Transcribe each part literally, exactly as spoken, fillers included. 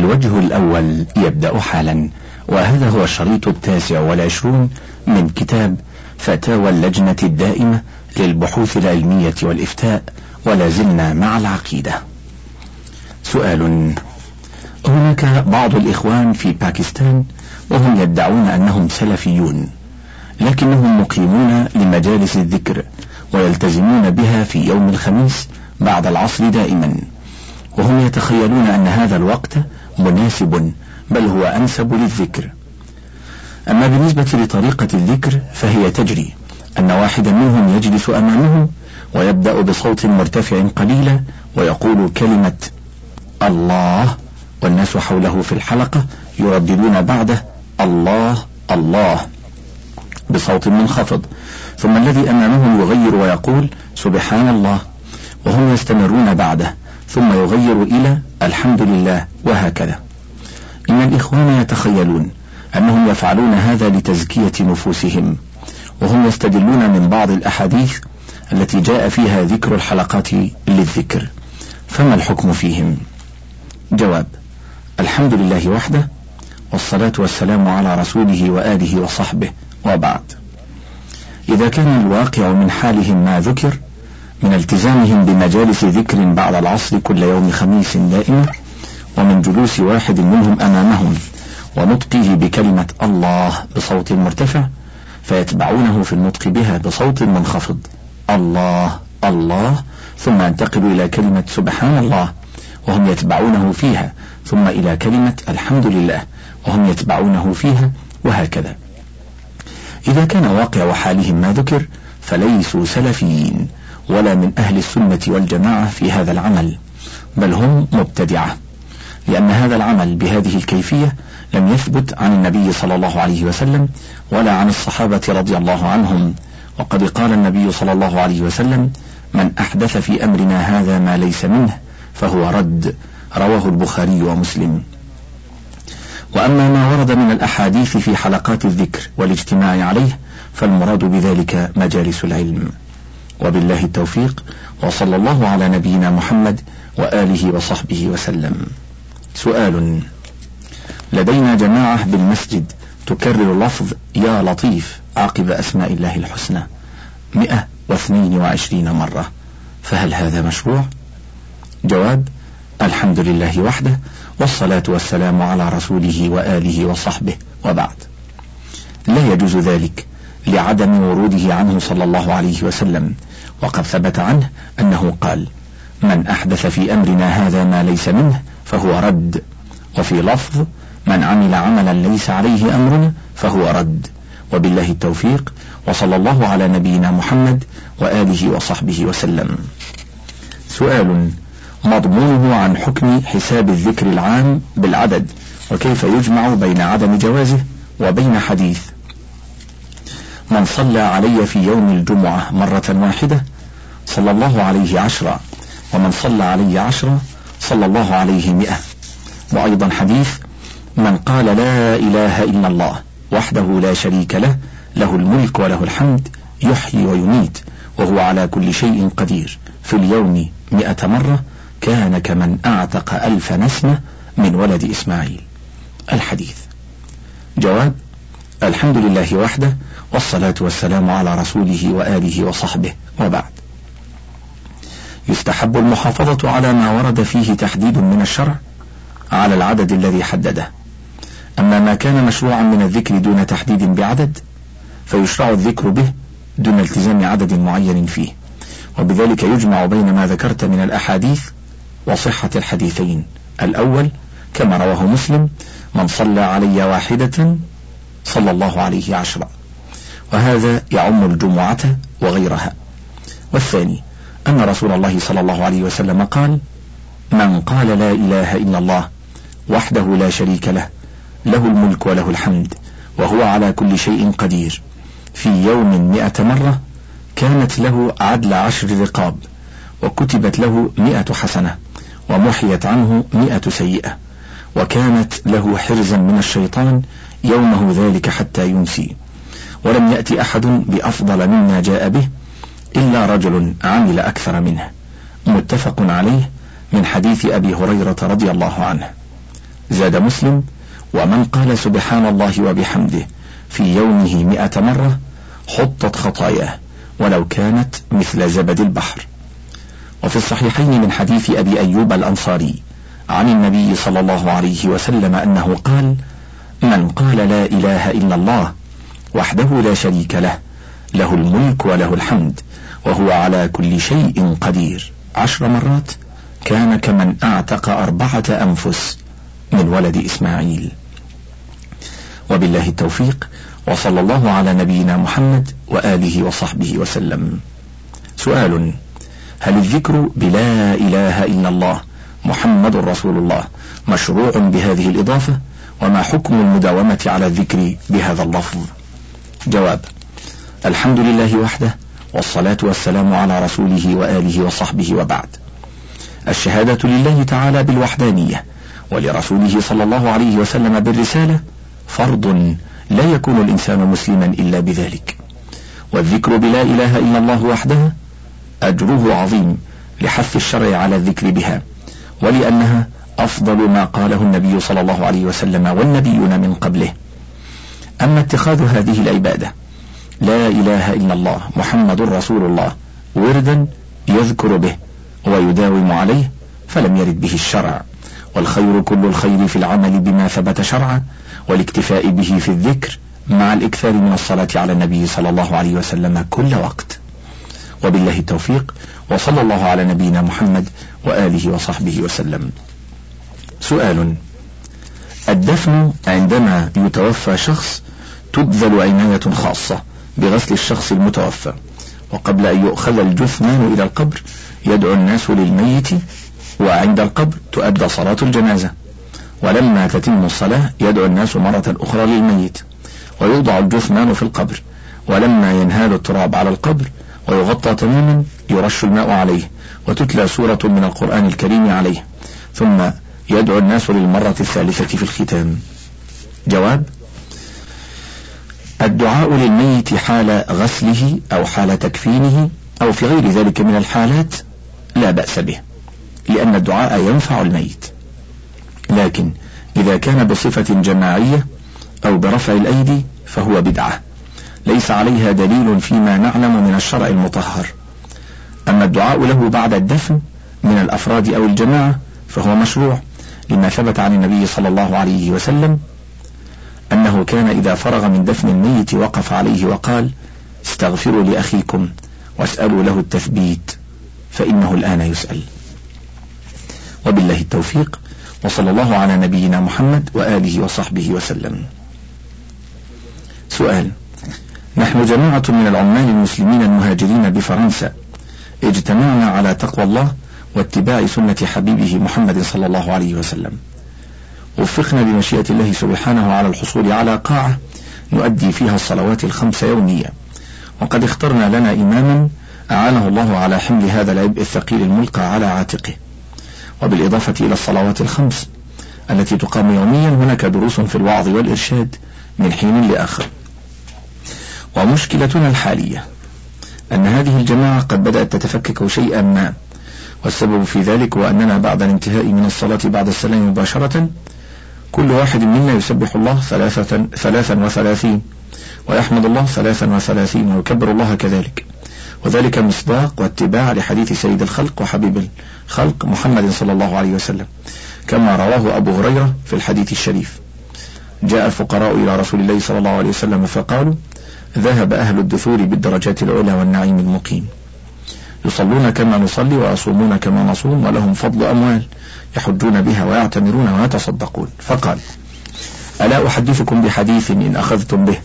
الوجه الأول يبدأ حالا، وهذا هو الشريط التاسع والعشرون من كتاب فتاوى اللجنة الدائمة للبحوث العلمية والإفتاء، ولازلنا مع العقيدة. سؤال: هناك بعض الإخوان في باكستان وهم يدعون أنهم سلفيون، لكنهم مقيمون لمجالس الذكر ويلتزمون بها في يوم الخميس بعد العصر دائما، وهم يتخيلون أن هذا الوقت مناسب بل هو أنسب للذكر. أما بالنسبة لطريقة الذكر فهي تجري أن واحدا منهم يجلس أمامهم ويبدأ بصوت مرتفع قليلا ويقول كلمة الله، والناس حوله في الحلقة يرددون بعده الله الله بصوت منخفض، ثم الذي أمامهم يغير ويقول سبحان الله، وهم يستمرون بعده، ثم يغير إلى الحمد لله، وهكذا. إن الإخوان يتخيلون أنهم يفعلون هذا لتزكية نفوسهم، وهم يستدلون من بعض الأحاديث التي جاء فيها ذكر الحلقات للذكر، فما الحكم فيهم؟ جواب: الحمد لله وحده، والصلاة والسلام على رسوله وآله وصحبه، وبعد. إذا كان الواقع من حالهم ما ذكر من التزامهم بمجالس ذكر بعد العصر كل يوم خميس دائما، ومن جلوس واحد منهم أمامهم ونطقه بكلمة الله بصوت مرتفع، فيتبعونه في النطق بها بصوت منخفض الله الله، ثم ينتقل إلى كلمة سبحان الله وهم يتبعونه فيها، ثم إلى كلمة الحمد لله وهم يتبعونه فيها، وهكذا. إذا كان واقع حالهم ما ذكر فليسوا سلفيين ولا من أهل السنة والجماعة في هذا العمل، بل هم مبتدعة، لأن هذا العمل بهذه الكيفية لم يثبت عن النبي صلى الله عليه وسلم ولا عن الصحابة رضي الله عنهم، وقد قال النبي صلى الله عليه وسلم: من أحدث في أمرنا هذا ما ليس منه فهو رد، رواه البخاري ومسلم. وأما ما ورد من الأحاديث في حلقات الذكر والاجتماع عليه فالمراد بذلك مجالس العلم. وبالله التوفيق، وصلى الله على نبينا محمد وآله وصحبه وسلم. سؤال: لدينا جماعة بالمسجد تكرر لفظ يا لطيف عقب أسماء الله الحسنى مئة واثنين وعشرين مرة، فهل هذا مشروع؟ جواب: الحمد لله وحده، والصلاة والسلام على رسوله وآله وصحبه، وبعد. لا يجوز ذلك لعدم وروده عنه صلى الله عليه وسلم، وقد ثبت عنه أنه قال: من أحدث في أمرنا هذا ما ليس منه فهو رد، وفي لفظ: من عمل عملا ليس عليه أمرنا فهو رد. وبالله التوفيق، وصلى الله على نبينا محمد وآله وصحبه وسلم. سؤال: مضمونه عن حكم حساب الذكر العام بالعدد، وكيف يجمع بين عدم جوازه وبين حديث من صلى علي في يوم الجمعة مرة واحدة صلى الله عليه عشرة، ومن صلى علي عشرة صلى الله عليه مئة، وأيضا حديث من قال لا إله إلا الله وحده لا شريك له، له الملك وله الحمد، يحيي ويميت، وهو على كل شيء قدير، في اليوم مئة مرة، كان كمن أعتق ألف نسمة من ولد إسماعيل، الحديث. جواب: الحمد لله وحده، والصلاة والسلام على رسوله وآله وصحبه، وبعد. يستحب المحافظة على ما ورد فيه تحديد من الشرع على العدد الذي حدده. أما ما كان مشروعا من الذكر دون تحديد بعدد فيشرع الذكر به دون التزام عدد معين فيه، وبذلك يجمع بين ما ذكرت من الأحاديث وصحة الحديثين. الأول كما رواه مسلم: من صلى علي واحدة صلى الله عليه عشرة، وهذا يعم الجمعة وغيرها. والثاني أن رسول الله صلى الله عليه وسلم قال: من قال لا إله إلا الله وحده لا شريك له، له الملك وله الحمد، وهو على كل شيء قدير، في يوم مئة مرة، كانت له عدل عشر رقاب، وكتبت له مئة حسنة، ومحيت عنه مئة سيئة، وكانت له حرزا من الشيطان يومه ذلك حتى ينسي، ولم يأتي أحد بأفضل مما جاء به إلا رجل عمل أكثر منه، متفق عليه، من حديث أبي هريرة رضي الله عنه. زاد مسلم: ومن قال سبحان الله وبحمده في يومه مئة مرة حطت خطاياه ولو كانت مثل زبد البحر. وفي الصحيحين من حديث أبي أيوب الأنصاري عن النبي صلى الله عليه وسلم أنه قال: من قال لا إله إلا الله وحده لا شريك له، له الملك وله الحمد وهو على كل شيء قدير، عشر مرات، كان كمن أعتق أربعة أنفس من ولد إسماعيل. وبالله التوفيق، وصلى الله على نبينا محمد وآله وصحبه وسلم. سؤال: هل الذكر بلا إله إلا الله محمد رسول الله مشروع بهذه الإضافة؟ وما حكم المداومة على الذكر بهذا اللفظ؟ جواب: الحمد لله وحده، والصلاة والسلام على رسوله وآله وصحبه، وبعد. الشهادة لله تعالى بالوحدانية ولرسوله صلى الله عليه وسلم بالرسالة فرض، لا يكون الإنسان مسلما إلا بذلك. والذكر بلا إله إلا الله وحده أجره عظيم لحث الشرع على الذكر بها، ولأنها أفضل ما قاله النبي صلى الله عليه وسلم والنبيون من قبله. أما اتخاذ هذه العبادة لا إله إلا الله محمد رسول الله وردا يذكر به ويداوم عليه فلم يرد به الشرع. والخير كل الخير في العمل بما ثبت شرعا، والاكتفاء به في الذكر مع الإكثار من الصلاة على النبي صلى الله عليه وسلم كل وقت. وبالله التوفيق، وصلى الله على نبينا محمد وآله وصحبه وسلم. سؤال: الدفن عندما يتوفى شخص تبذل عناية خاصة بغسل الشخص المتوفى، وقبل أن يؤخذ الجثمان إلى القبر يدعو الناس للميت، وعند القبر تؤدى صلاة الجنازة، ولما تتم الصلاة يدعو الناس مرة أخرى للميت، ويوضع الجثمان في القبر، ولما ينهال التراب على القبر ويغطى تماما يرش الماء عليه وتتلى سورة من القرآن الكريم عليه، ثم يدعو الناس للمرة الثالثة في الختام. جواب: الدعاء للميت حال غسله أو حال تكفينه أو في غير ذلك من الحالات لا بأس به، لأن الدعاء ينفع الميت. لكن إذا كان بصفة جماعية أو برفع الأيدي فهو بدعة ليس عليها دليل فيما نعلم من الشرع المطهر. أما الدعاء له بعد الدفن من الأفراد أو الجماعة فهو مشروع، لما ثبت عن النبي صلى الله عليه وسلم أنه كان إذا فرغ من دفن الميت وقف عليه وقال: استغفروا لأخيكم واسألوا له التثبيت فإنه الآن يسأل. وبالله التوفيق، وصلى الله على نبينا محمد وآله وصحبه وسلم. سؤال: نحن جماعة من العمال المسلمين المهاجرين بفرنسا اجتمعنا على تقوى الله واتباع سنة حبيبه محمد صلى الله عليه وسلم، وفقنا بمشيئة الله سبحانه على الحصول على قاعة نؤدي فيها الصلوات الخمس يومية، وقد اخترنا لنا إماما أعانه الله على حمل هذا العبء الثقيل الملقى على عاتقه. وبالإضافة إلى الصلوات الخمس التي تقام يوميا هناك دروس في الوعظ والإرشاد من حين لآخر. ومشكلتنا الحالية أن هذه الجماعة قد بدأت تتفكك شيئا ما، والسبب في ذلك هو أننا بعد الانتهاء من الصلاة بعد السلام مباشرة كل واحد منا يسبح الله ثلاثة ثلاثا وثلاثين، ويحمد الله ثلاثا وثلاثين، ويكبر الله كذلك، وذلك مصداق واتباع لحديث سيد الخلق وحبيب الخلق محمد صلى الله عليه وسلم، كما رواه أبو هريرة في الحديث الشريف: جاء الفقراء إلى رسول الله صلى الله عليه وسلم فقالوا: ذهب أهل الدثور بالدرجات العلى والنعيم المقيم، يصلون كما نصلي ويصومون كما نصوم، ولهم فضل أموال يحجون بها ويعتمرون ويتصدقون. فقال: ألا أحدثكم بحديث إن أخذتم به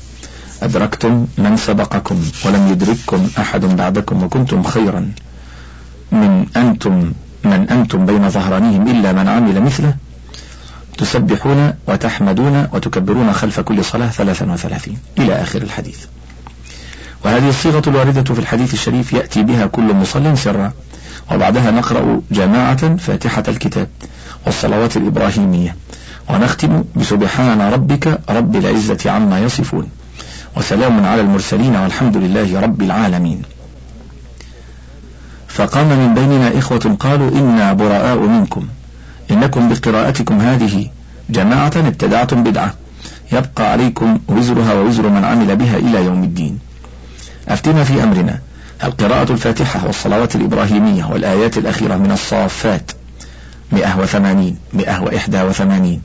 أدركتم من سبقكم ولم يدرككم أحد بعدكم وكنتم خيرا من أنتم من أنتم بين ظهرانيهم إلا من عمل مثله، تسبحون وتحمدون وتكبرون خلف كل صلاة ثلاثا وثلاثين، إلى آخر الحديث. وهذه الصيغة الواردة في الحديث الشريف يأتي بها كل مصل سرا، وبعدها نقرأ جماعة فاتحة الكتاب والصلوات الإبراهيمية، ونختم بسبحان ربك رب العزة عما يصفون وسلام على المرسلين والحمد لله رب العالمين. فقام من بيننا إخوة قالوا: إنا براء منكم، إنكم بقراءتكم هذه جماعة ابتدعتم بدعة يبقى عليكم وزرها ووزر من عمل بها إلى يوم الدين. أفتنا في أمرنا، هل قراءة الفاتحة والصلوات الإبراهيمية والآيات الأخيرة من الصافات مئة وثمانين مئة وإحدى وثمانين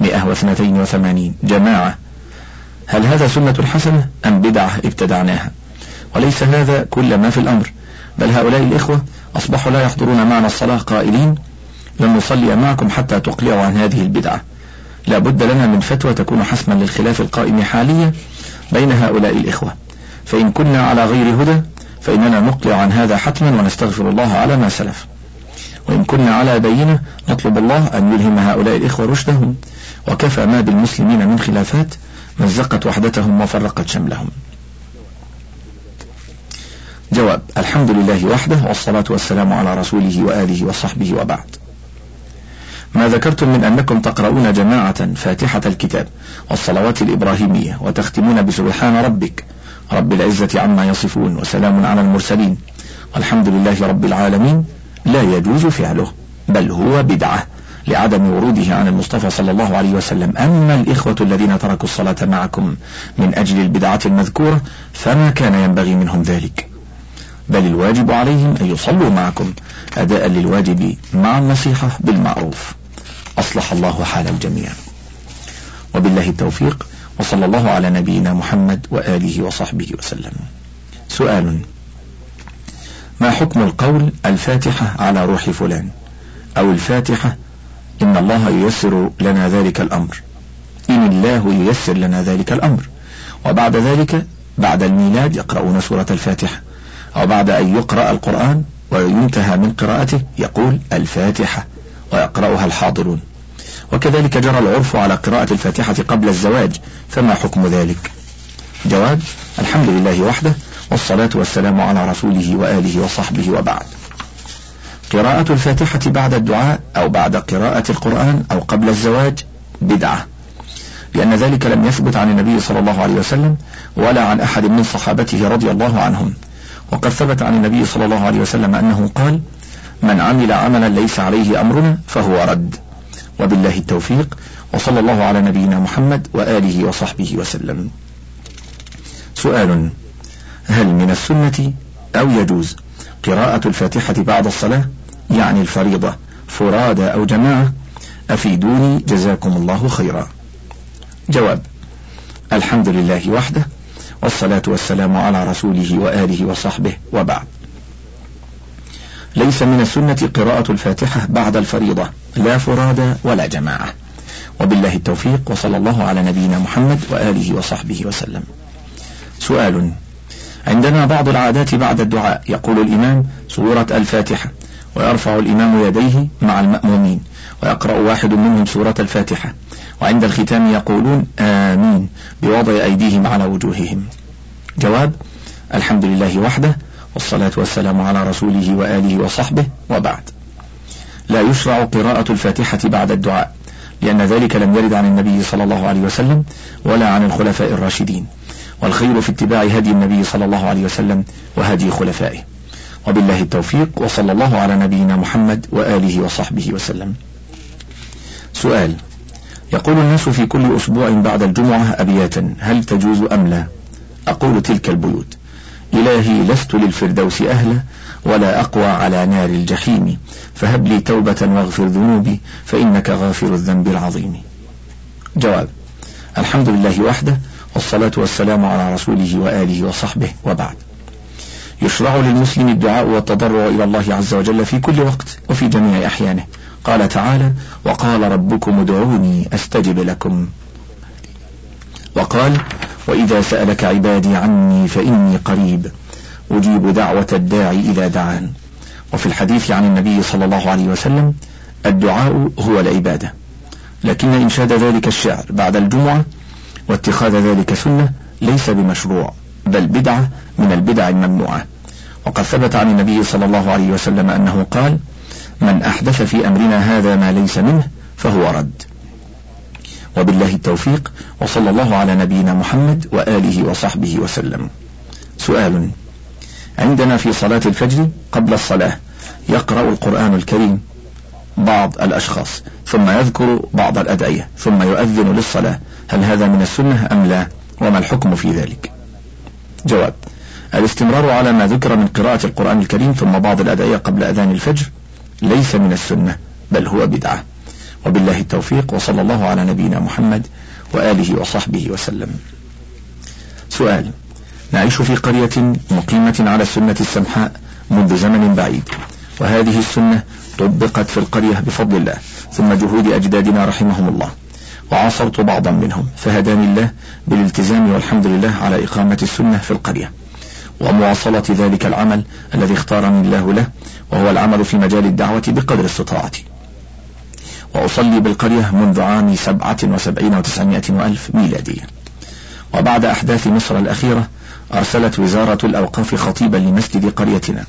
مئة واثنتين وثمانين جماعة، هل هذا سنة حسنة أم بدعة ابتدعناها؟ وليس هذا كل ما في الأمر، بل هؤلاء الإخوة أصبحوا لا يحضرون معنا الصلاة قائلين لن نصلي معكم حتى تقلعوا عن هذه البدعة. لا بد لنا من فتوى تكون حسما للخلاف القائم حاليا بين هؤلاء الإخوة، فإن كنا على غير هدى فإننا نقلع عن هذا حتما ونستغفر الله على ما سلف، وإن كنا على بينة نطلب الله أن يلهم هؤلاء الإخوة رشدهم، وكفى ما بالمسلمين من خلافات مزقت وحدتهم وفرقت شملهم. جواب: الحمد لله وحده والصلاة والسلام على رسوله وآله وصحبه وبعد. ما ذكرتم من أنكم تقرؤون جماعة فاتحة الكتاب والصلوات الإبراهيمية وتختمون بسبحان ربك رب العزة عما يصفون وسلام على المرسلين والحمد لله رب العالمين لا يجوز فعله، بل هو بدعة لعدم وروده عن المصطفى صلى الله عليه وسلم. أما الإخوة الذين تركوا الصلاة معكم من أجل البدعة المذكورة فما كان ينبغي منهم ذلك، بل الواجب عليهم أن يصلوا معكم أداء للواجب مع النصيحة بالمعروف. أصلح الله حال الجميع، وبالله التوفيق، وصلى الله على نبينا محمد وآله وصحبه وسلم. سؤال: ما حكم القول الفاتحة على روح فلان أو الفاتحة إن الله ييسر لنا ذلك الأمر، إن الله ييسر لنا ذلك الأمر، وبعد ذلك بعد الميلاد يقرؤون سورة الفاتحة، أو بعد أن يقرأ القرآن وينتهى من قراءته يقول الفاتحة ويقرأها الحاضرون، وكذلك جرى العرف على قراءة الفاتحة قبل الزواج، فما حكم ذلك؟ جواب: الحمد لله وحده والصلاة والسلام على رسوله وآله وصحبه وبعد. قراءة الفاتحة بعد الدعاء أو بعد قراءة القرآن أو قبل الزواج بدعة، لأن ذلك لم يثبت عن النبي صلى الله عليه وسلم ولا عن أحد من صحابته رضي الله عنهم، وقد ثبت عن النبي صلى الله عليه وسلم أنه قال: من عمل عملا ليس عليه أمرنا فهو رد. وبالله التوفيق، وصلى الله على نبينا محمد وآله وصحبه وسلم. سؤال: هل من السنة أو يجوز قراءة الفاتحة بعد الصلاة، يعني الفريضة، فرادى أو جماعة؟ أفيدوني جزاكم الله خيرا. جواب: الحمد لله وحده والصلاة والسلام على رسوله وآله وصحبه وبعد. ليس من السنة قراءة الفاتحة بعد الفريضة، لا فرادى ولا جماعة. وبالله التوفيق، وصلى الله على نبينا محمد وآله وصحبه وسلم. سؤال: عندنا بعض العادات بعد الدعاء يقول الإمام سورة الفاتحة، ويرفع الإمام يديه مع المأمومين ويقرأ واحد منهم سورة الفاتحة، وعند الختام يقولون آمين بوضع أيديهم على وجوههم. جواب: الحمد لله وحده والصلاة والسلام على رسوله وآله وصحبه وبعد. لا يشرع قراءة الفاتحة بعد الدعاء، لأن ذلك لم يرد عن النبي صلى الله عليه وسلم ولا عن الخلفاء الراشدين، والخير في اتباع هدي النبي صلى الله عليه وسلم وهدي خلفائه. وبالله التوفيق، وصلى الله على نبينا محمد وآله وصحبه وسلم. سؤال: يقول الناس في كل أسبوع بعد الجمعة أبياتا، هل تجوز أم لا؟ أقول: تلك البيوت: إلهي لست للفردوس أهلا ولا أقوى على نار الجحيم، فهب لي توبة واغفر ذنوبي فإنك غافر الذنب العظيم. جواب: الحمد لله وحده والصلاة والسلام على رسوله وآله وصحبه وبعد. يشرع للمسلم الدعاء والتضرع إلى الله عز وجل في كل وقت وفي جميع أحيانه. قال تعالى: وقال ربكم ادعوني أستجب لكم، وقال: وإذا سألك عبادي عني فإني قريب أجيب دعوة الداعي إذا دعان. وفي الحديث عن النبي صلى الله عليه وسلم: الدعاء هو العبادة، لكن إنشاد ذلك الشعر بعد الجمعة واتخاذ ذلك سنة ليس بمشروع، بل بدعة من البدع الممنوعة. وقد ثبت عن النبي صلى الله عليه وسلم أنه قال: من أحدث في أمرنا هذا ما ليس منه فهو رد. وبالله التوفيق، وصلى الله على نبينا محمد وآله وصحبه وسلم. سؤال: عندنا في صلاة الفجر قبل الصلاة يقرأ القرآن الكريم، بعض الأشخاص ثم يذكر بعض الأدعية ثم يؤذن للصلاة، هل هذا من السنة أم لا؟ وما الحكم في ذلك؟ جواب: الاستمرار على ما ذكر من قراءة القرآن الكريم ثم بعض الأدعية قبل أذان الفجر ليس من السنة، بل هو بدعة. وبالله التوفيق، وصلى الله على نبينا محمد وآله وصحبه وسلم. سؤال: نعيش في قرية مقيمة على السنة السمحاء منذ زمن بعيد، وهذه السنة طبقت في القرية بفضل الله ثم جهود أجدادنا رحمهم الله، وعاصرت بعضا منهم فهداني الله بالالتزام والحمد لله على إقامة السنة في القرية ومواصلة ذلك العمل الذي اختارني الله له، وهو العمل في مجال الدعوة بقدر استطاعتي، وأصلي بالقرية منذ عام سبعة وسبعين وتسعمائة وألف ميلادية. وبعد أحداث مصر الأخيرة أرسلت وزارة الأوقاف خطيبا لمسجد قريتنا،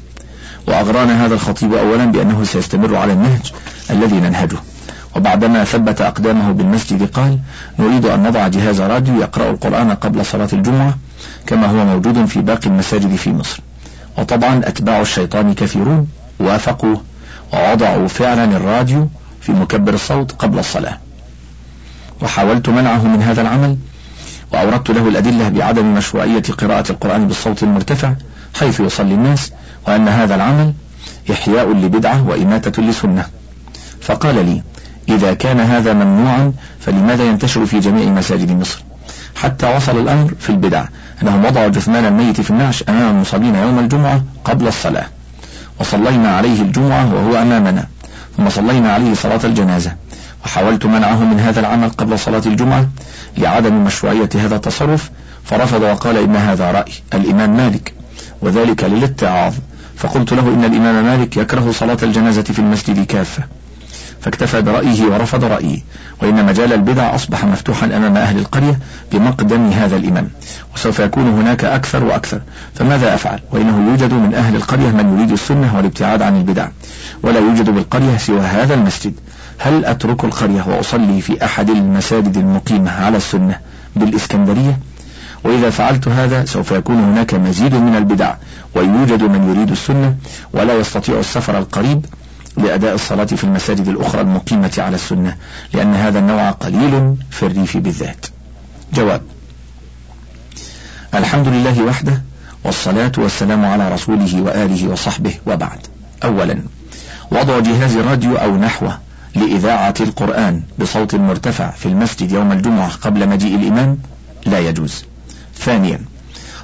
وأغرانا هذا الخطيب أولا بأنه سيستمر على النهج الذي ننهجه، وبعدما ثبت أقدامه بالمسجد قال: نريد أن نضع جهاز راديو يقرأ القرآن قبل صلاة الجمعة كما هو موجود في باقي المساجد في مصر. وطبعا أتباع الشيطان كثيرون وافقوا ووضعوا فعلا الراديو في مكبر الصوت قبل الصلاة، وحاولت منعه من هذا العمل، وأوردت له الأدلة بعدم مشروعية قراءة القرآن بالصوت المرتفع حيث يصلي الناس، وأن هذا العمل إحياء لبدعة وإماتة لسنة. فقال لي: إذا كان هذا ممنوعا فلماذا ينتشر في جميع مساجد مصر؟ حتى وصل الأمر في البدع أنهم وضعوا جثمان الميت في النعش أمام المصلين يوم الجمعة قبل الصلاة، وصلينا عليه الجمعة وهو أمامنا، ثم صلينا عليه صلاة الجنازة، وحاولت منعه من هذا العمل قبل صلاة الجمعة لعدم مشروعية هذا التصرف، فرفض وقال: إن هذا رأي الإمام مالك وذلك للاتعاظ. فقلت له: إن الإمام مالك يكره صلاة الجنازة في المسجد كافة، فاكتفى برأيه ورفض رأيي، وإن مجال البدع أصبح مفتوحا أمام أهل القرية بمقدم هذا الإمام، وسوف يكون هناك أكثر وأكثر، فماذا أفعل؟ وإنه يوجد من أهل القرية من يريد السنة والابتعاد عن البدع، ولا يوجد بالقرية سوى هذا المسجد، هل أترك القرية وأصلي في أحد المساجد المقيمة على السنة بالإسكندرية؟ وإذا فعلت هذا سوف يكون هناك مزيد من البدع، ويوجد من يريد السنة ولا يستطيع السفر القريب لأداء الصلاة في المساجد الأخرى المقيمة على السنة، لأن هذا النوع قليل في الريف بالذات. جواب: الحمد لله وحده، والصلاة والسلام على رسوله وآله وصحبه، وبعد. أولا، وضع جهاز راديو أو نحوه لإذاعة القرآن بصوت مرتفع في المسجد يوم الجمعة قبل مجيء الإمام لا يجوز. ثانيا،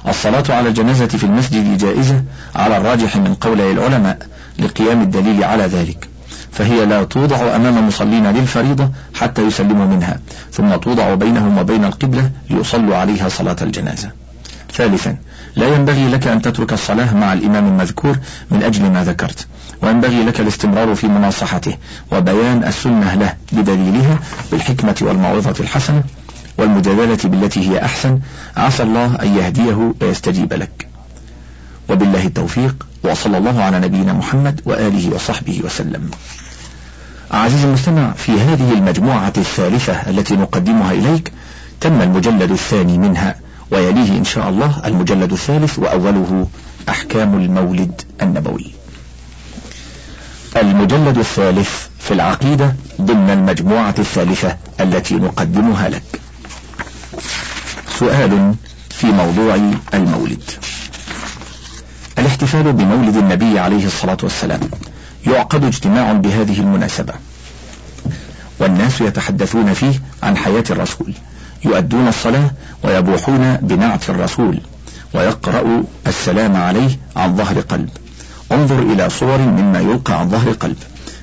الصلاة على الجنازة في المسجد جائزة على الراجح من قولي العلماء لقيام الدليل على ذلك، فهي لا توضع أمام مصلين للفريضة حتى يسلموا منها، ثم توضع بينهم وبين القبلة ليصلوا عليها صلاة الجنازة. ثالثا، لا ينبغي لك أن تترك الصلاة مع الإمام المذكور من أجل ما ذكرت، وينبغي لك الاستمرار في مناصحته وبيان السنة له بدليلها بالحكمة والموعظة الحسنة والمجادلة بالتي هي أحسن، عسى الله أن يهديه ويستجيب لك. وبالله التوفيق، وصلى الله على نبينا محمد وآله وصحبه وسلم. عزيزي المستمع، في هذه المجموعة الثالثة التي نقدمها إليك تم المجلد الثاني منها، ويليه إن شاء الله المجلد الثالث، وأوله أحكام المولد النبوي. المجلد الثالث في العقيدة ضمن المجموعة الثالثة التي نقدمها لك. سؤال في موضوع المولد: الاحتفال بمولد النبي عليه الصلاة والسلام يعقد اجتماع بهذه المناسبة، والناس يتحدثون فيه عن حياة الرسول، يؤدون الصلاة ويبوحون بنعت الرسول، ويقرأ السلام عليه عن ظهر قلب. انظر إلى صور مما يلقى عن ظهر قلب.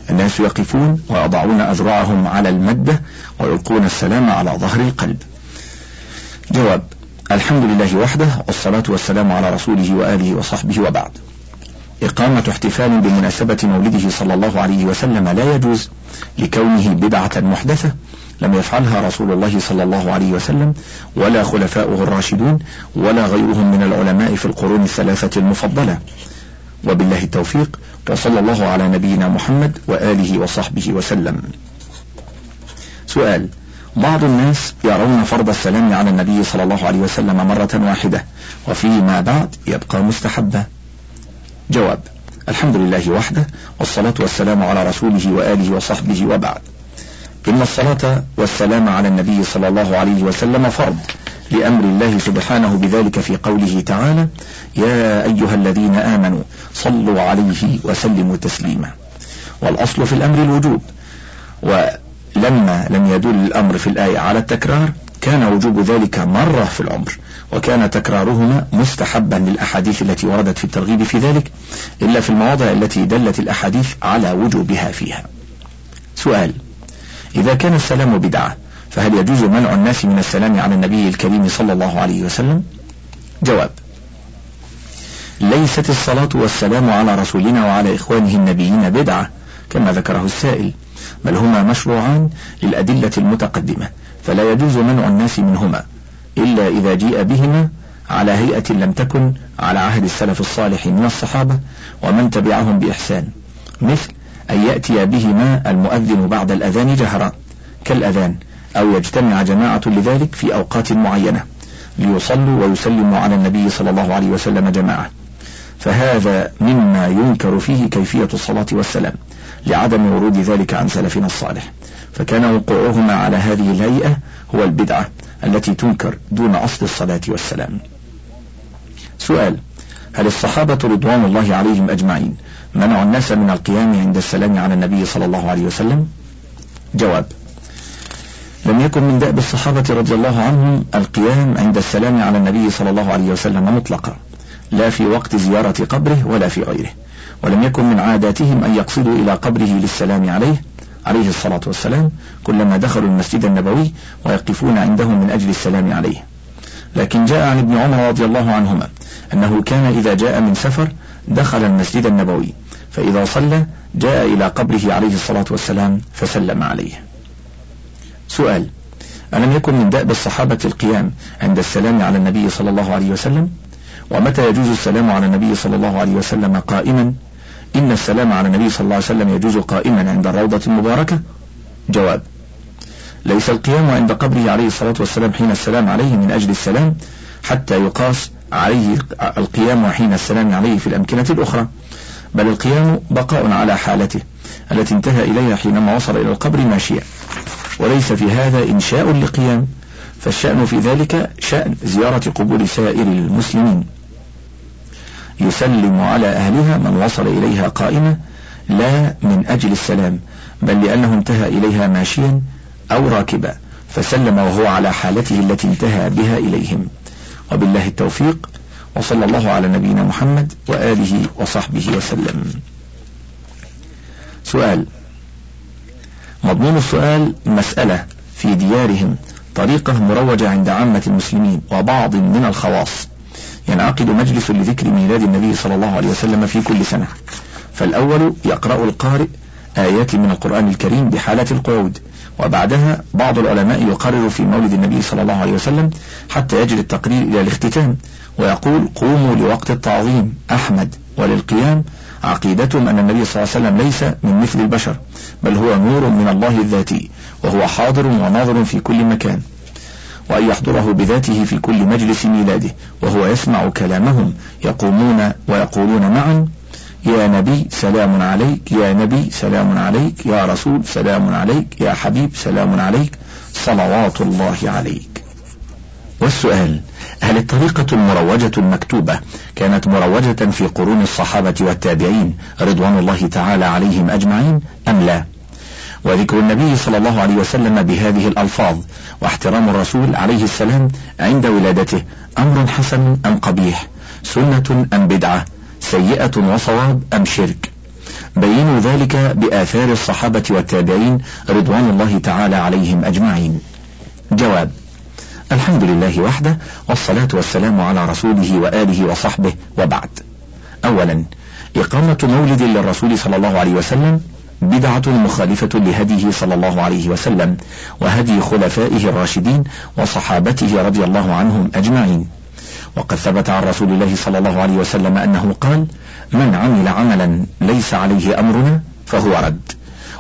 الناس يقفون ويضعون أذرعهم على المدة ويلقون السلام على ظهر القلب. جواب: الحمد لله وحده، والصلاة والسلام على رسوله وآله وصحبه، وبعد. إقامة احتفال بمناسبة مولده صلى الله عليه وسلم لا يجوز، لكونه بدعة محدثة لم يفعلها رسول الله صلى الله عليه وسلم ولا خلفاؤه الراشدون ولا غيرهم من العلماء في القرون الثلاثة المفضلة. وبالله التوفيق، وصلى الله على نبينا محمد وآله وصحبه وسلم. سؤال: بعض الناس يرون فرض السلام على النبي صلى الله عليه وسلم مرة واحدة، وفيما بعد يبقى مستحبا. جواب: الحمد لله وحده، والصلاة والسلام على رسوله وآله وصحبه، وبعد. إن الصلاة والسلام على النبي صلى الله عليه وسلم فرض لأمر الله سبحانه بذلك في قوله تعالى: يا أيها الذين آمنوا صلوا عليه وسلموا تسليما. والأصل في الأمر الوجوب، ولما لم يدل الأمر في الآية على التكرار كان وجوب ذلك مرة في العمر، وكان تكرارهما مستحبا للأحاديث التي وردت في الترغيب في ذلك، إلا في المواضع التي دلت الأحاديث على وجوبها فيها. سؤال: إذا كان السلام بدعة فهل يجوز منع الناس من السلام على النبي الكريم صلى الله عليه وسلم؟ جواب: ليست الصلاة والسلام على رسولنا وعلى إخوانه النبيين بدعة كما ذكره السائل، بل هما مشروعان للأدلة المتقدمة، فلا يجوز منع الناس منهما إلا إذا جيء بهما على هيئة لم تكن على عهد السلف الصالح من الصحابة ومن تبعهم بإحسان، مثل أن يأتي بهما المؤذن بعد الأذان جهرا كالأذان، أو يجتمع جماعة لذلك في أوقات معينة ليصلوا ويسلموا على النبي صلى الله عليه وسلم جماعة، فهذا مما ينكر فيه كيفية الصلاة والسلام لعدم ورود ذلك عن سلفنا الصالح، فكان وقوعهما على هذه الهيئة هو البدعة التي تنكر دون أصل الصلاة والسلام. سؤال: هل الصحابة رضوان الله عليهم أجمعين منعوا الناس من القيام عند السلام على النبي صلى الله عليه وسلم؟ جواب: لم يكن من دأب الصحابة رضي الله عنهم القيام عند السلام على النبي صلى الله عليه وسلم مطلقا، لا في وقت زيارة قبره ولا في غيره، ولم يكن من عاداتهم أن يقصدوا إلى قبره للسلام عليه عليه الصلاة والسلام كلما دخلوا المسجد النبوي ويقفون عنده من أجل السلام عليه. لكن جاء عن ابن عمر رضي الله عنهما أنه كان إذا جاء من سفر دخل المسجد النبوي، فإذا صلى جاء إلى قبره عليه الصلاة والسلام فسلم عليه. سؤال: ألم يكن من دأب الصحابة القيام عند السلام على النبي صلى الله عليه وسلم؟ ومتى يجوز السلام على النبي صلى الله عليه وسلم قائما؟ إن السلام على النبي صلى الله عليه وسلم يجوز قائما عند الروضة المباركة. جواب: ليس القيام عند قبره عليه الصلاة والسلام حين السلام عليه من أجل السلام حتى يقاس عليه القيام حين السلام عليه في الأمكنة الأخرى، بل القيام بقاء على حالته التي انتهى إليها حينما وصل إلى القبر ماشيا، وليس في هذا إنشاء لقيام، فالشأن في ذلك شأن زيارة قبور سائر المسلمين، يسلم على أهلها من وصل إليها قائمة، لا من أجل السلام بل لأنه انتهى إليها ماشيا أو راكبا، فسلم وهو على حالته التي انتهى بها إليهم. وبالله التوفيق، وصلى الله على نبينا محمد وآله وصحبه وسلم. سؤال: مضمون السؤال مسألة في ديارهم طريقة مروجة عند عامة المسلمين وبعض من الخواص، ينعقد مجلس لذكر ميلاد النبي صلى الله عليه وسلم في كل سنة، فالأول يقرأ القارئ آيات من القرآن الكريم بحالة القعود، وبعدها بعض العلماء يقرر في مولد النبي صلى الله عليه وسلم حتى يجري التقرير إلى الاختتام، ويقول: قوموا لوقت التعظيم أحمد. وللقيام عقيدتهم أن النبي صلى الله عليه وسلم ليس من مثل البشر، بل هو نور من الله الذاتي، وهو حاضر وناظر في كل مكان، وأن يحضره بذاته في كل مجلس ميلاده وهو يسمع كلامهم يقومون ويقولون معا: يا نبي سلام عليك، يا نبي سلام عليك، يا رسول سلام عليك، يا حبيب سلام عليك، صلوات الله عليك. والسؤال: هل الطريقة المروجة المكتوبة كانت مروجة في قرون الصحابة والتابعين رضوان الله تعالى عليهم أجمعين أم لا؟ وذكر النبي صلى الله عليه وسلم بهذه الألفاظ واحترام الرسول عليه السلام عند ولادته أمر حسن أم قبيح؟ سنة أم بدعة؟ سيئة وصواب أم شرك؟ بينوا ذلك بآثار الصحابة والتابعين رضوان الله تعالى عليهم أجمعين. جواب: الحمد لله وحده، والصلاة والسلام على رسوله وآله وصحبه، وبعد. أولا: إقامة مولد للرسول صلى الله عليه وسلم بدعة مخالفة لهديه صلى الله عليه وسلم وهدي خلفائه الراشدين وصحابته رضي الله عنهم أجمعين، وقد ثبت عن رسول الله صلى الله عليه وسلم أنه قال: من عمل عملا ليس عليه أمرنا فهو رد.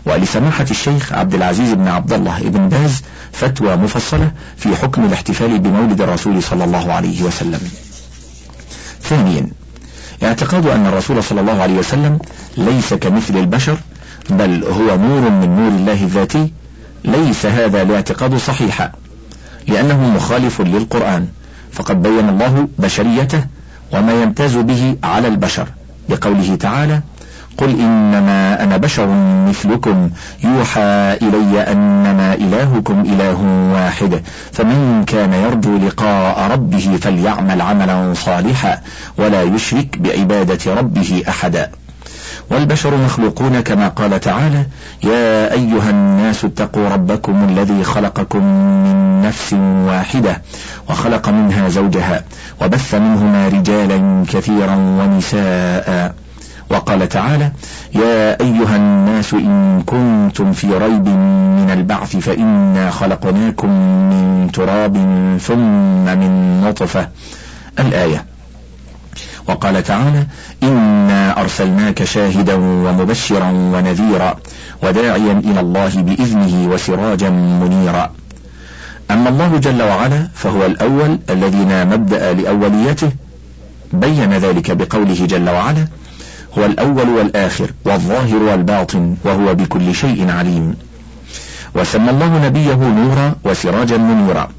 ولسماحة الشيخ عبد العزيز بن عبد الله بن باز فتوى مفصلة في حكم الاحتفال بمولد الرسول صلى الله عليه وسلم. ثانيا: اعتقاد أن الرسول صلى الله عليه وسلم ليس كمثل البشر، بل هو نور من نور الله الذاتي. ليس هذا الاعتقاد صحيحا، لأنه مخالف للقرآن، فقد بين الله بشريته وما يمتاز به على البشر بقوله تعالى: قل إنما أنا بشر مثلكم يوحى إلي أنما إلهكم إله واحد فمن كان يرجو لقاء ربه فليعمل عملا صالحا ولا يشرك بعبادة ربه أحدا. والبشر مخلوقون كما قال تعالى: يا أيها الناس اتقوا ربكم الذي خلقكم من نفس واحدة وخلق منها زوجها وبث منهما رجالا كثيرا ونساء. وقال تعالى: يا أيها الناس إن كنتم في ريب من البعث فإنا خلقناكم من تراب ثم من نطفة الآية. وقال تعالى: إنا أرسلناك شاهدا ومبشرا ونذيرا وداعيا إلى الله بإذنه وسراجا منيرا. أما الله جل وعلا فهو الأول الذي لا مبدأ لأوليته، بين ذلك بقوله جل وعلا: هو الأول والآخر والظاهر والباطن وهو بكل شيء عليم. وسمى الله نبيه نورا وسراجا منيرا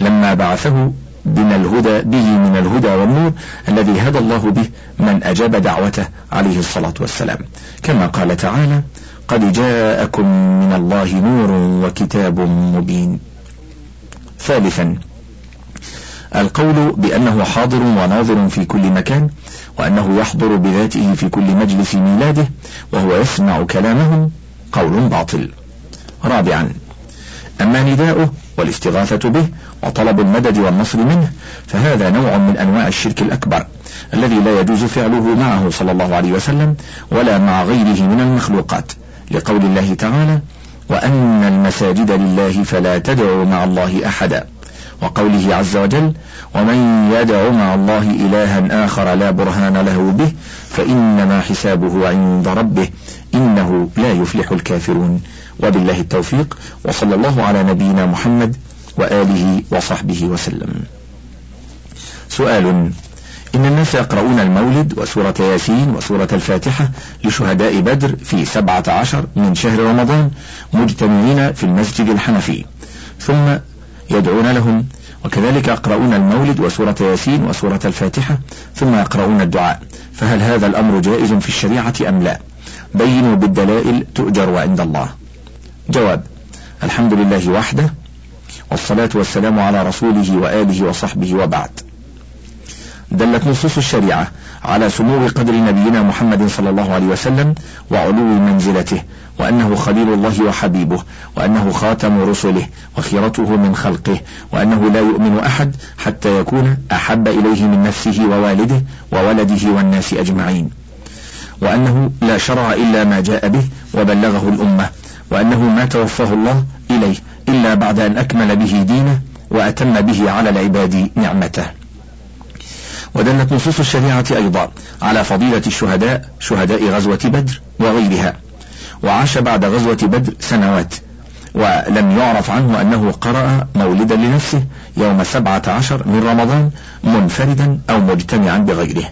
لما بعثه بنا الهدى به من الهدى والنور الذي هدى الله به من أجاب دعوته عليه الصلاة والسلام، كما قال تعالى: قد جاءكم من الله نور وكتاب مبين. ثالثا، القول بأنه حاضر وناظر في كل مكان، وأنه يحضر بذاته في كل مجلس ميلاده وهو يسمع كلامهم، قول باطل. رابعا، أما نداؤه والاستغاثة به وطلب المدد والنصر منه فهذا نوع من أنواع الشرك الأكبر الذي لا يجوز فعله معه صلى الله عليه وسلم ولا مع غيره من المخلوقات، لقول الله تعالى: وأن المساجد لله فلا تدعوا مع الله أحدا، وقوله عز وجل: ومن يدع مع الله إلها آخر لا برهان له به فإنما حسابه عند ربه إنه لا يفلح الكافرون. وبالله التوفيق، وصلى الله على نبينا محمد وآله وصحبه وسلم. سؤال: إن الناس يقرؤون المولد وسورة ياسين وسورة الفاتحة لشهداء بدر في سبعة عشر من شهر رمضان مجتمعين في المسجد الحنفي، ثم يدعون لهم، وكذلك يقرؤون المولد وسورة ياسين وسورة الفاتحة ثم يقرؤون الدعاء، فهل هذا الأمر جائز في الشريعة أم لا؟ بينوا بالدلائل تؤجر عند الله. جواب: الحمد لله وحده، والصلاة والسلام على رسوله وآله وصحبه، وبعد. دلت نصوص الشريعة على سمو قدر نبينا محمد صلى الله عليه وسلم وعلو منزلته، وأنه خليل الله وحبيبه، وأنه خاتم رسله وخيرته من خلقه، وأنه لا يؤمن أحد حتى يكون أحب إليه من نفسه ووالده وولده والناس أجمعين، وأنه لا شرع إلا ما جاء به وبلغه الأمة، وأنه ما توفاه الله إليه إلا بعد أن أكمل به دينه وأتم به على العباد نعمته. ودلت نصوص الشريعة أيضا على فضيلة الشهداء، شهداء غزوة بدر وغيرها. وعاش بعد غزوة بدر سنوات، ولم يعرف عنه أنه قرأ مولدا لنفسه يوم سبعة عشر من رمضان منفردا أو مجتمعا بغيره،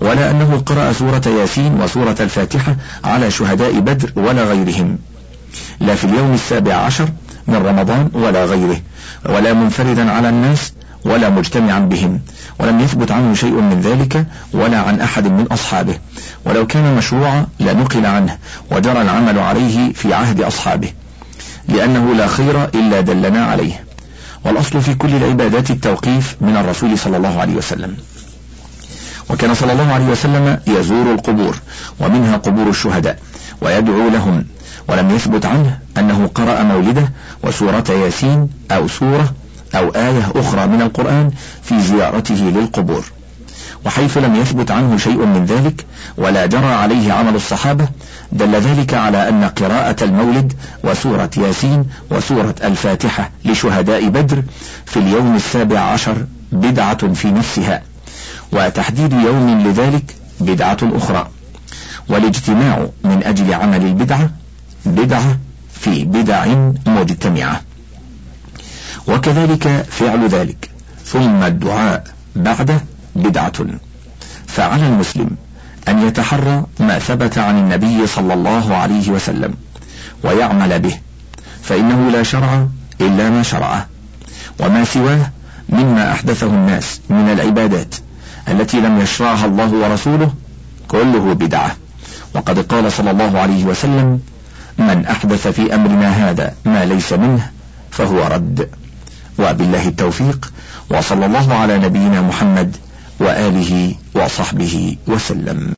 ولا أنه قرأ سورة ياسين وسورة الفاتحة على شهداء بدر ولا غيرهم، لا في اليوم السابع عشر من رمضان ولا غيره، ولا منفردا على الناس ولا مجتمعا بهم، ولم يثبت عنه شيء من ذلك ولا عن أحد من أصحابه، ولو كان مشروعا لنقل عنه وجرى العمل عليه في عهد أصحابه، لأنه لا خير إلا دلنا عليه. والأصل في كل العبادات التوقيف من الرسول صلى الله عليه وسلم، وكان صلى الله عليه وسلم يزور القبور ومنها قبور الشهداء ويدعو لهم، ولم يثبت عنه أنه قرأ مولده وسورة ياسين أو سورة أو آية أخرى من القرآن في زيارته للقبور. وحيث لم يثبت عنه شيء من ذلك ولا جرى عليه عمل الصحابة، دل ذلك على أن قراءة المولد وسورة ياسين وسورة الفاتحة لشهداء بدر في اليوم السابع عشر بدعة في نفسها، وتحديد يوم لذلك بدعة أخرى، والاجتماع من أجل عمل البدعة بدعة في بدع مجتمعة، وكذلك فعل ذلك ثم الدعاء بعده بدعة، فعلى المسلم أن يتحرى ما ثبت عن النبي صلى الله عليه وسلم ويعمل به، فإنه لا شرع إلا ما شرعه، وما سواه مما أحدثه الناس من العبادات التي لم يشرعها الله ورسوله كله بدعة. وقد قال صلى الله عليه وسلم: من أحدث في أمرنا هذا ما ليس منه فهو رد. وبالله التوفيق، وصلى الله على نبينا محمد وآله وصحبه وسلم.